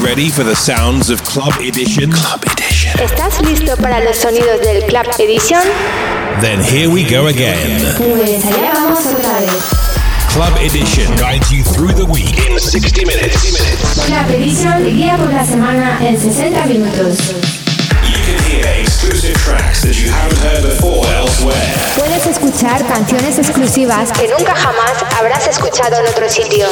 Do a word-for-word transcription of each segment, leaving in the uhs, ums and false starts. Ready for the sounds of Club Edition? Club Edition. ¿Estás listo para los sonidos del Club Edition? Then here we go again. Pues allá vamos otra vez. Club Edition guides you through the week in sixty minutes. Club Edition te guía por la semana en sesenta minutos. You can hear exclusive tracks that you haven't heard before elsewhere. Puedes escuchar canciones exclusivas que nunca jamás habrás escuchado en otro sitio.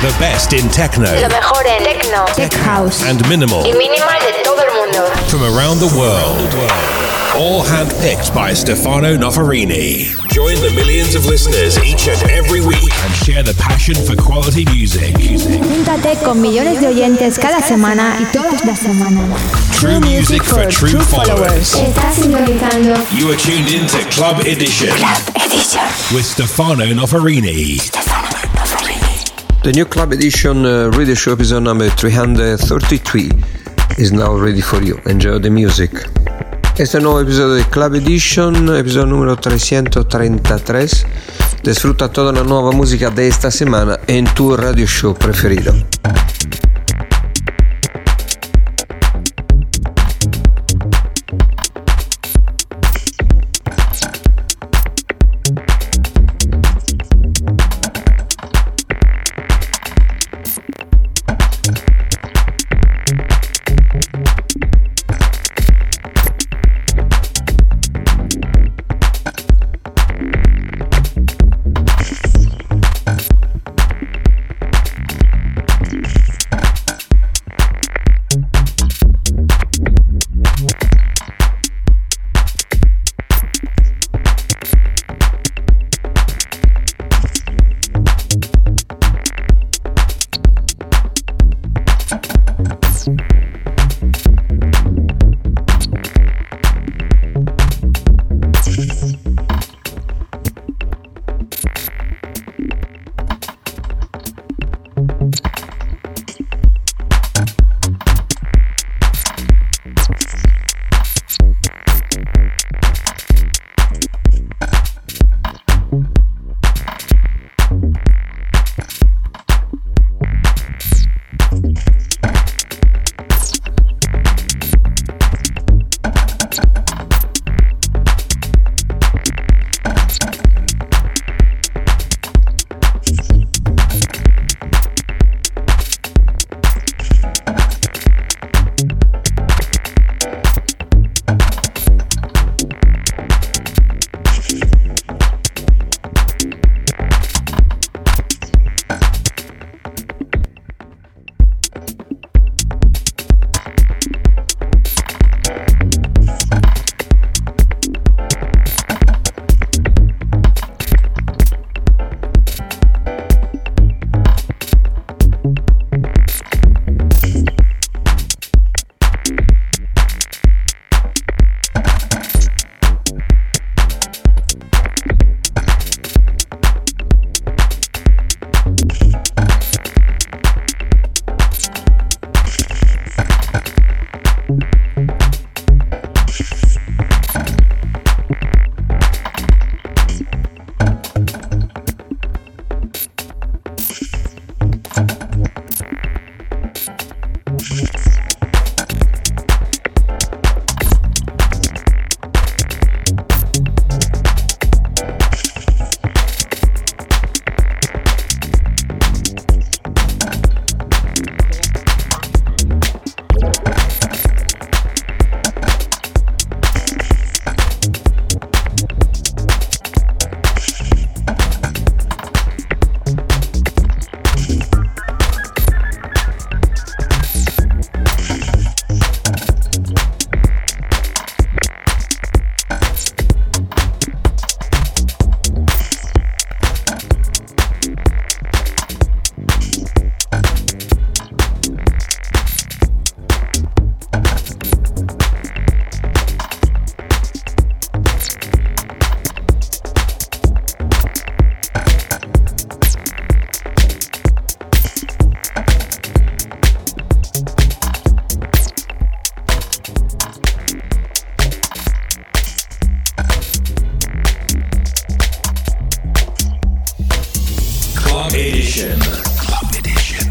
The best in techno. Lo mejor en techno, tech house, and minimal. Y minimal de todo el mundo. From around the world. All handpicked by Stefano Noferini. Join the millions of listeners each and every week and share the passion for quality music. Júntate con millones de oyentes cada semana y todas las semanas. True music for true followers. Estás sintonizando. You are tuned in to Club Edition. Club Edition. With Stefano Noferini. The new Club Edition uh, radio show episode number three hundred thirty-three is now ready for you. Enjoy the music. Questo è un nuovo episodio del Club Edition, episodio numero trecentotrentatré, che sfrutta tutta la nuova musica di questa settimana e il tuo radio show preferito. Thank you. Edition. Club Edition.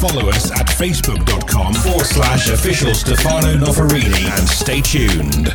follow us at facebook.com forward slash official Stefano Noferini and stay tuned.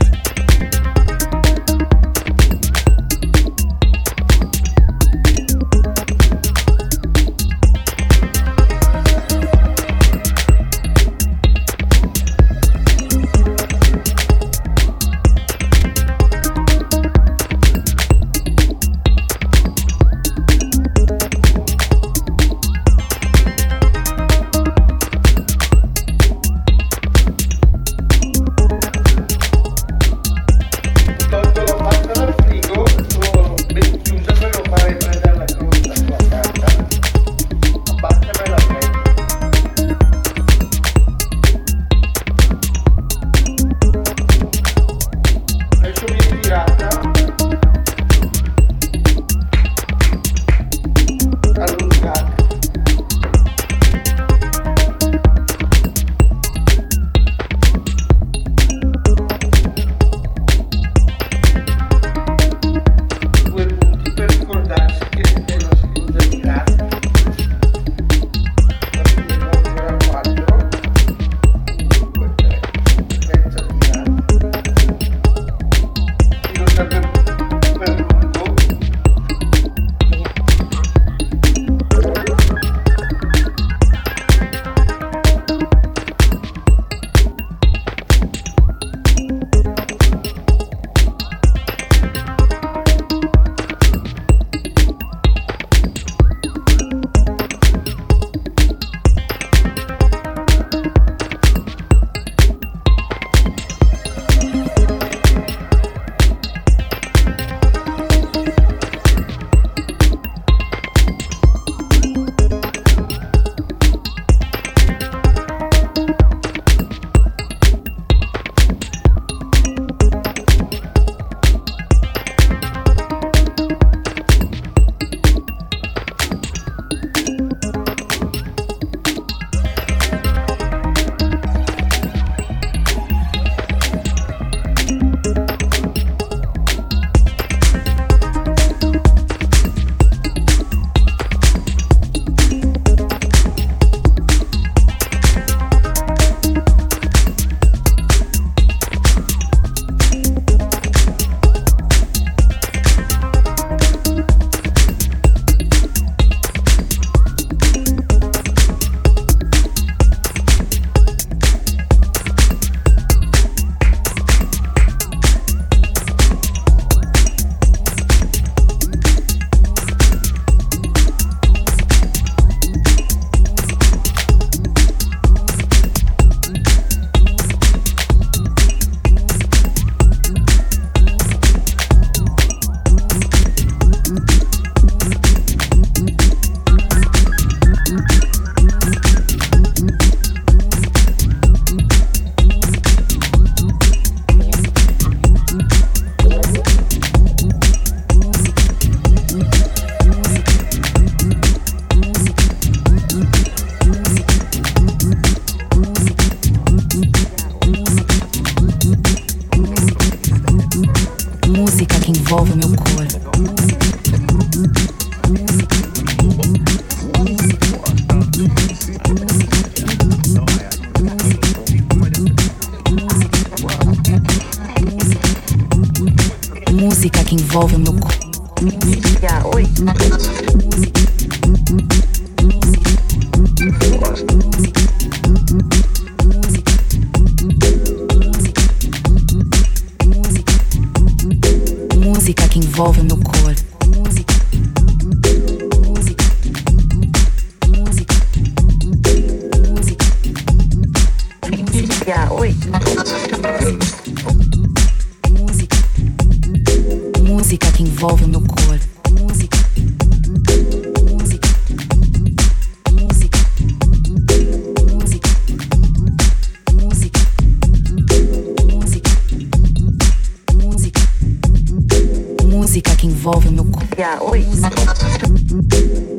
Música,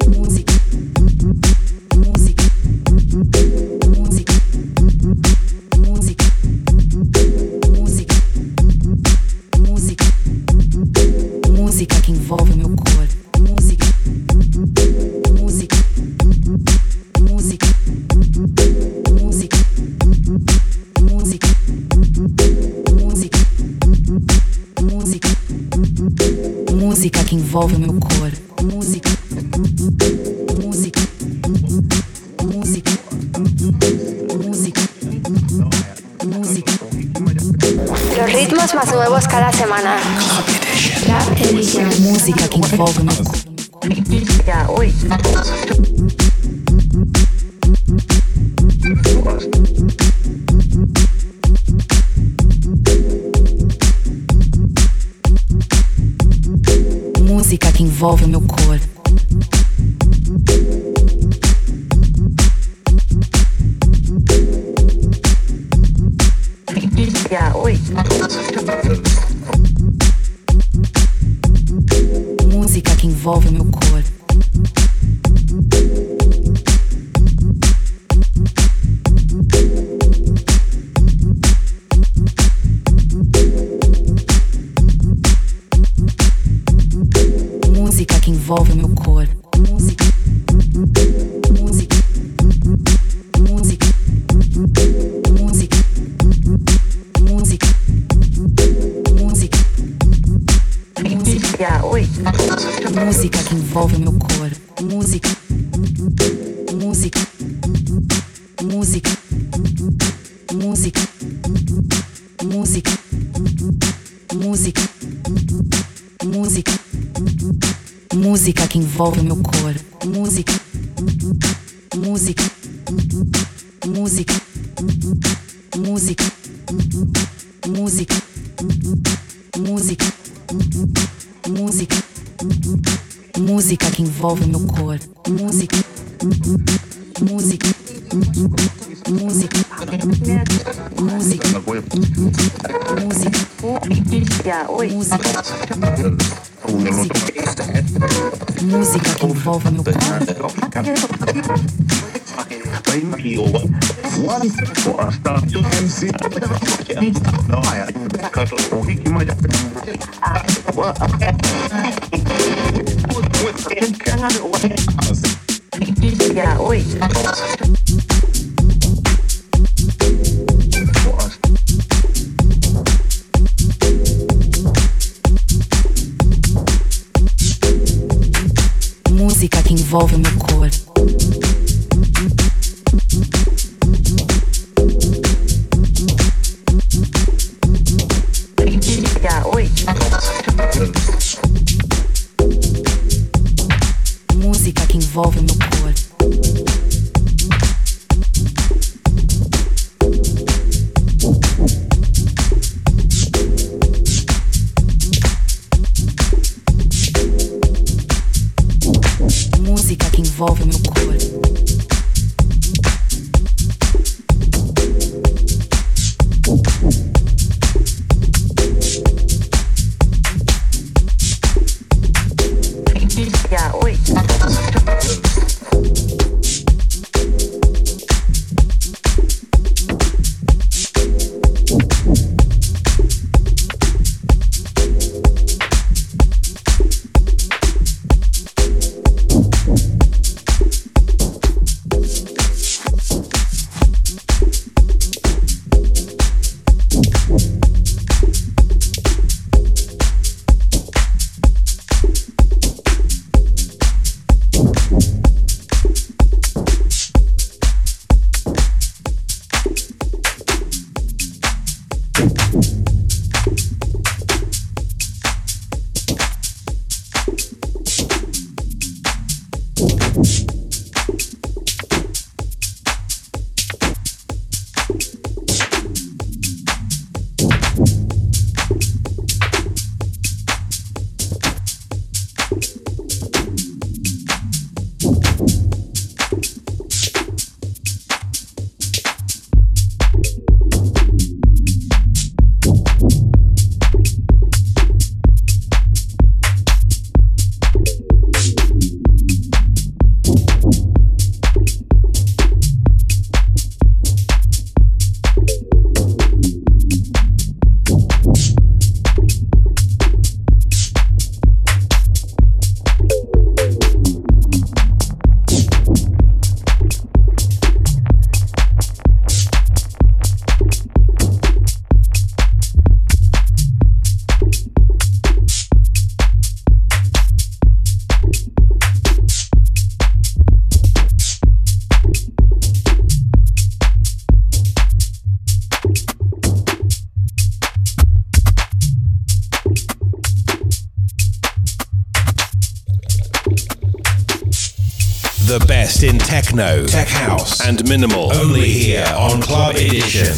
música, música, envolve o meu corpo. Música, música, música, música, música. Los ritmos más nuevos cada semana. Club Edition. Música que envolve o meu corpo. Música, oi. Música que envolve o meu corpo. Música que envolve o meu corpo. Música que envolve o meu corpo. Música, música, música, música, música, música, música, oi. Música que envolve o meu corpo. Música, música, música, música, música, música, música. Música que envolve o meu corpo. Música, música, música, música, música, música, música, música que envolve o meu corpo. Música, música, música, música, música, música. Música, música que envolve meu corpo. Música que envolve o meu corpo. Música que envolve o meu corpo. Música que envolve meu corpo. The best in techno, tech house, and minimal. Only here on Club Edition.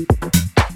Thank you.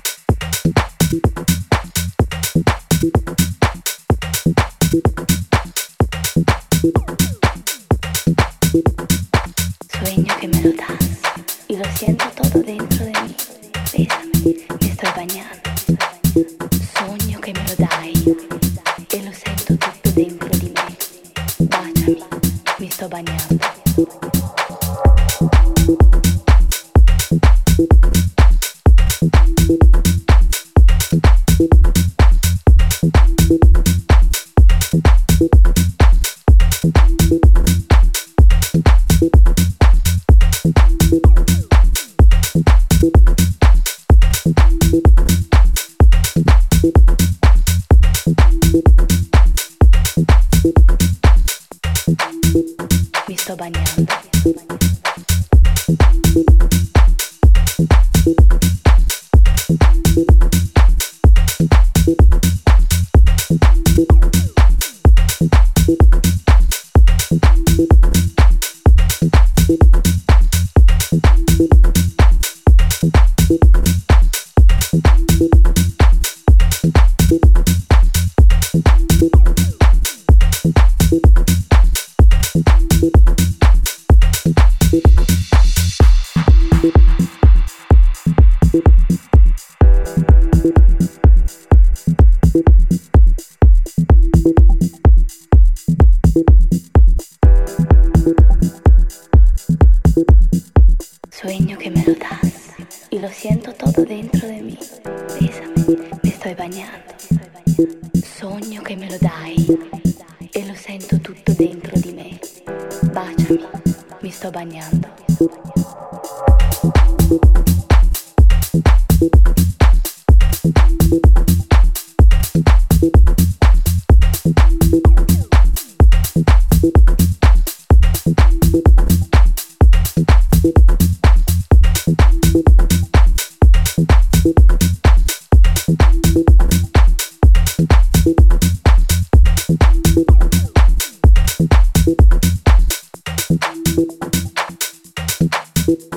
Beep.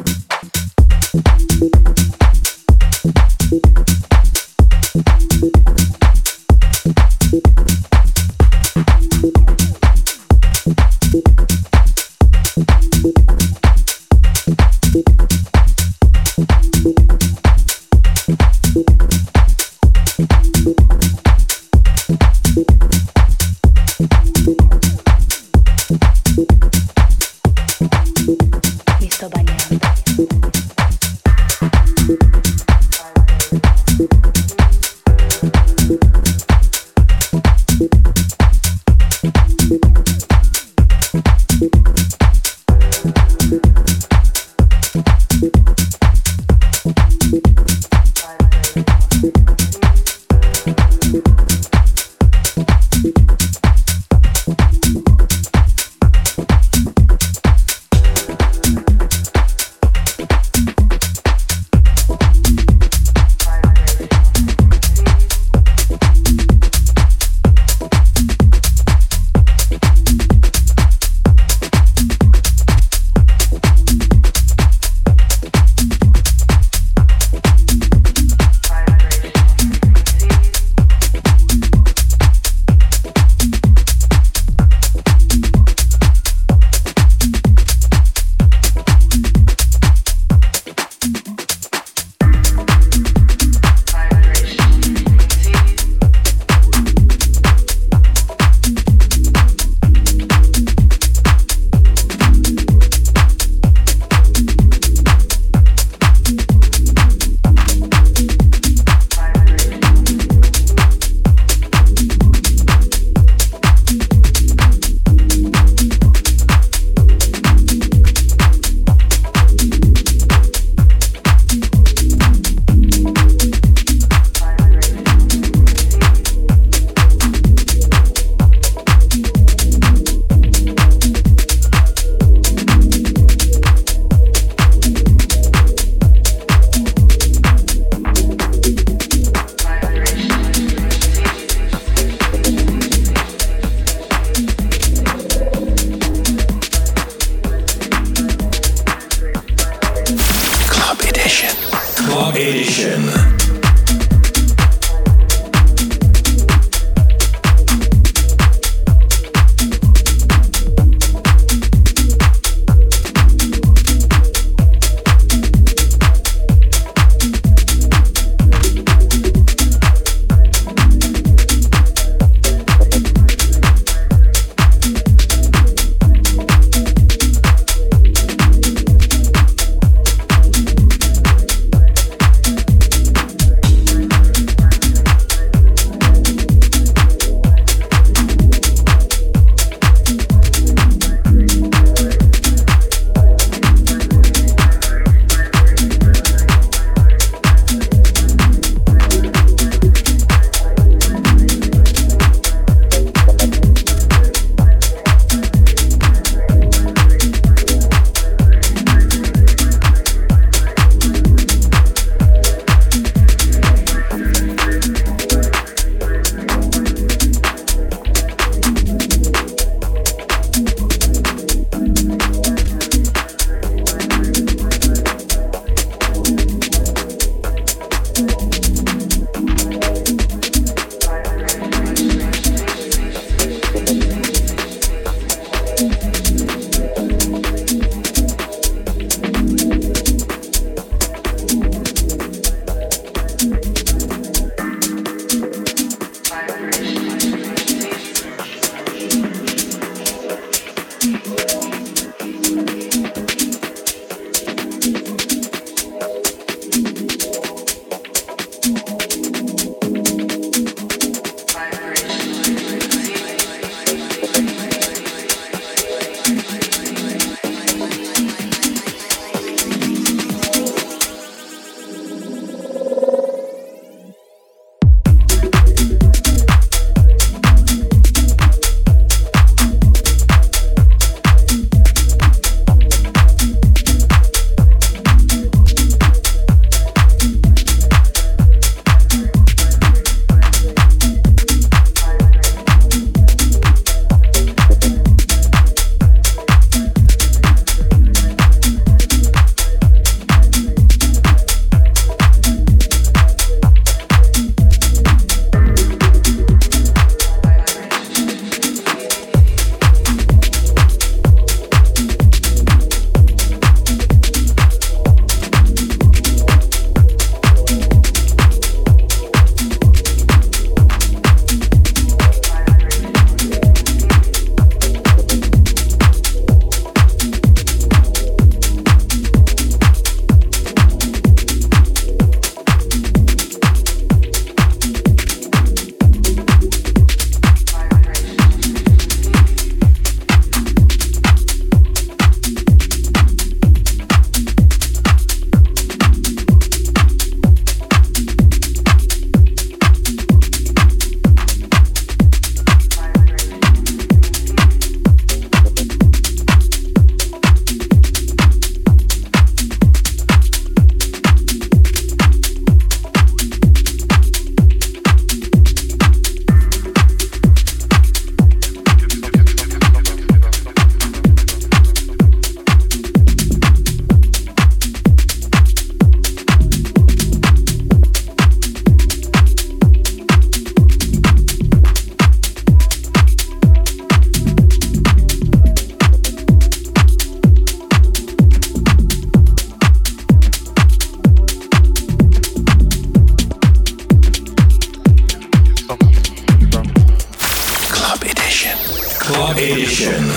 Club Edition.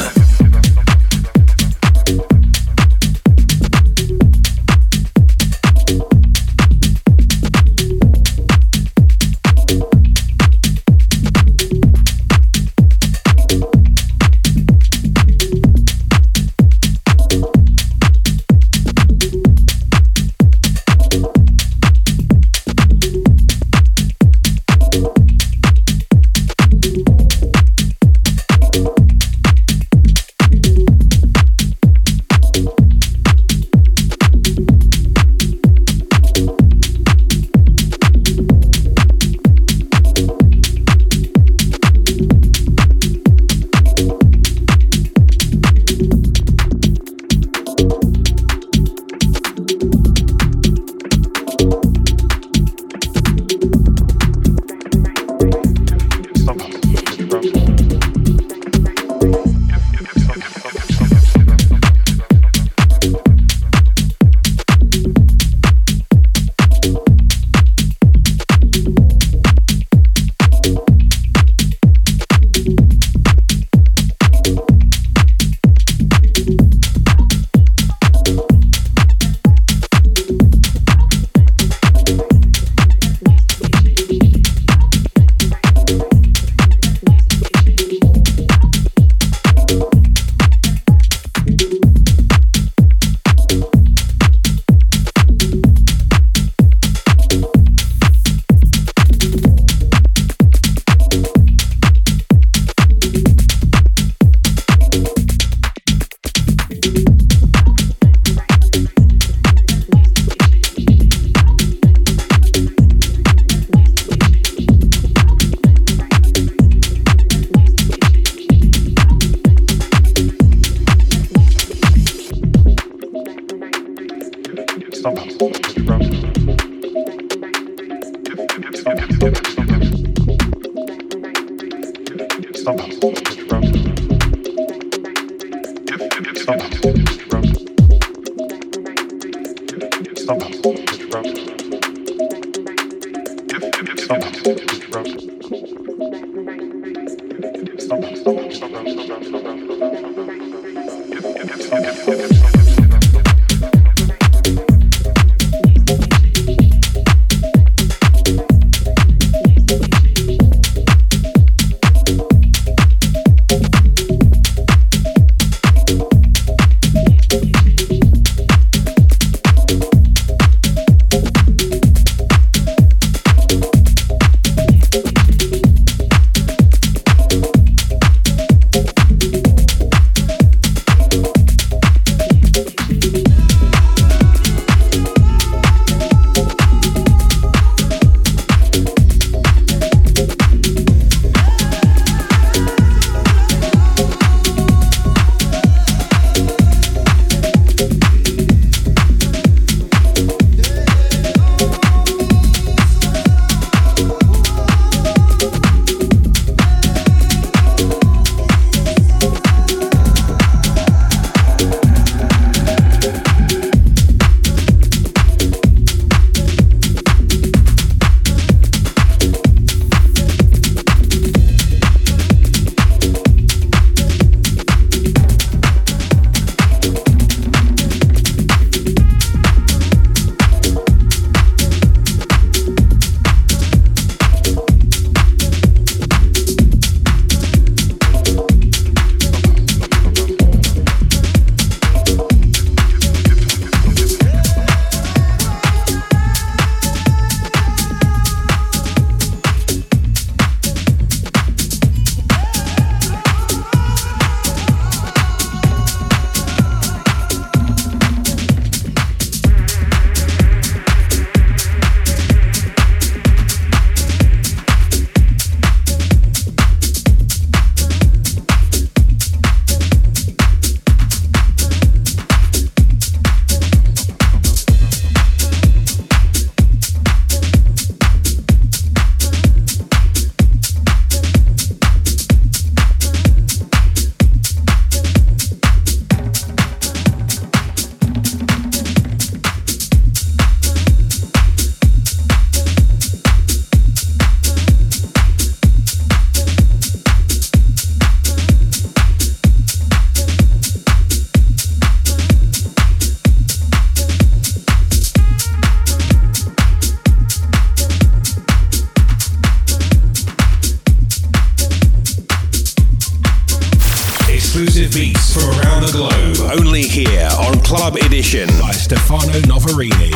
Club Edition by Stefano Noferini.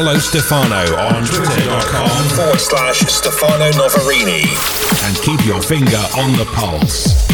Follow Stefano on twitter.com forward slash Stefano Noferini and keep your finger on the pulse.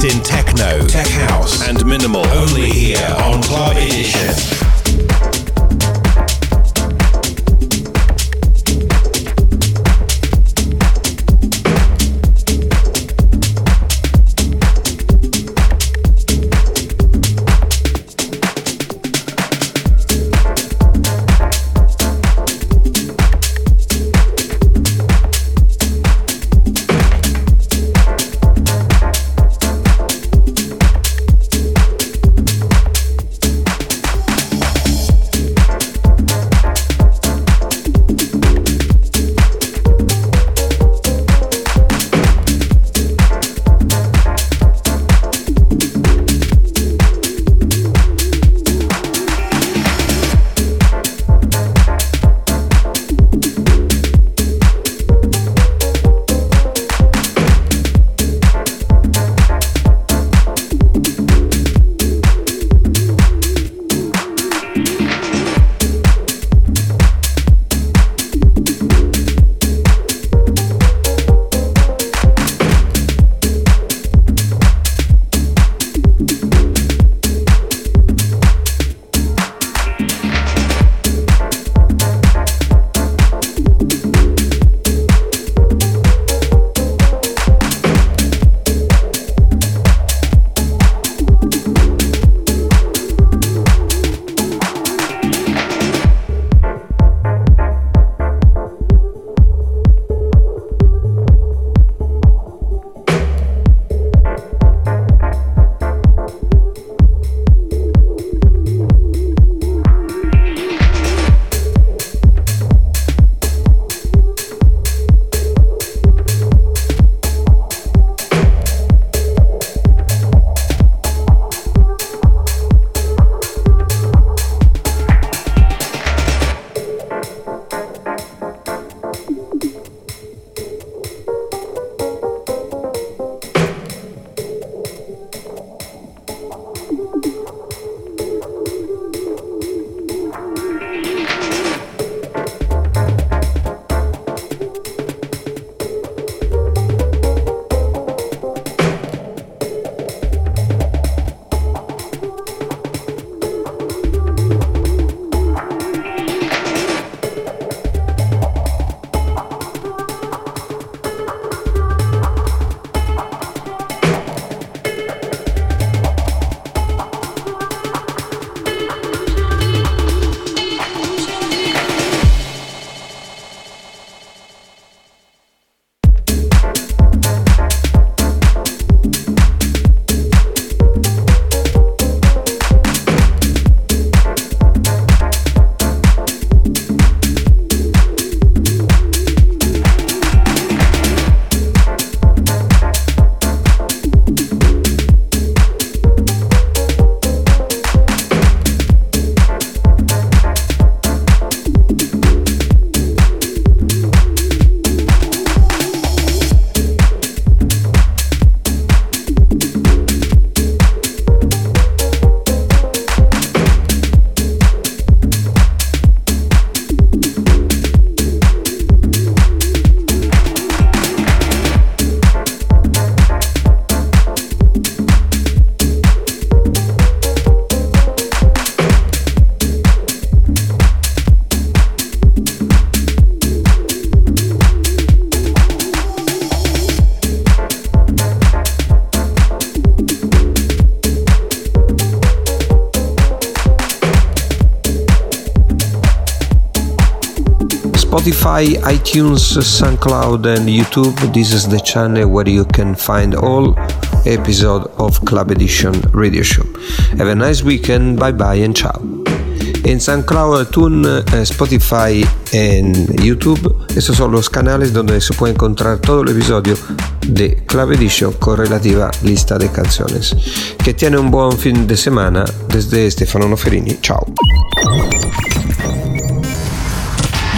best in techno, tech house, and minimal, only here on Club Edition. Spotify, iTunes, SoundCloud and YouTube. This is the channel where you can find all episodes of Club Edition Radio Show. Have a nice weekend, bye bye and ciao. En SoundCloud, iTunes, Spotify en YouTube. Esos son los canales donde se puede encontrar todo el episodio de Club Edition con relativa lista de canciones. Que tiene un buen fin de semana desde Stefano Noferini. Ciao.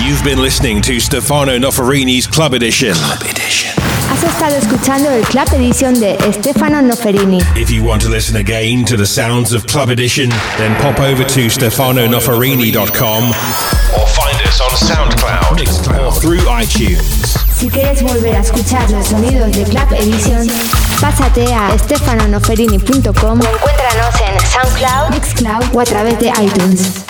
You've been listening to Stefano Noferini's Club Edition. Club Edition. Has estado escuchando el Club Edition de Stefano Noferini. If you want to listen again to the sounds of Club Edition, then pop over to stefano noferini dot com or find us on SoundCloud or through iTunes. Si quieres volver a escuchar los sonidos de Club Edition, pásate a stefano noferini punto com o encuéntranos en SoundCloud, Mixcloud o a través de iTunes.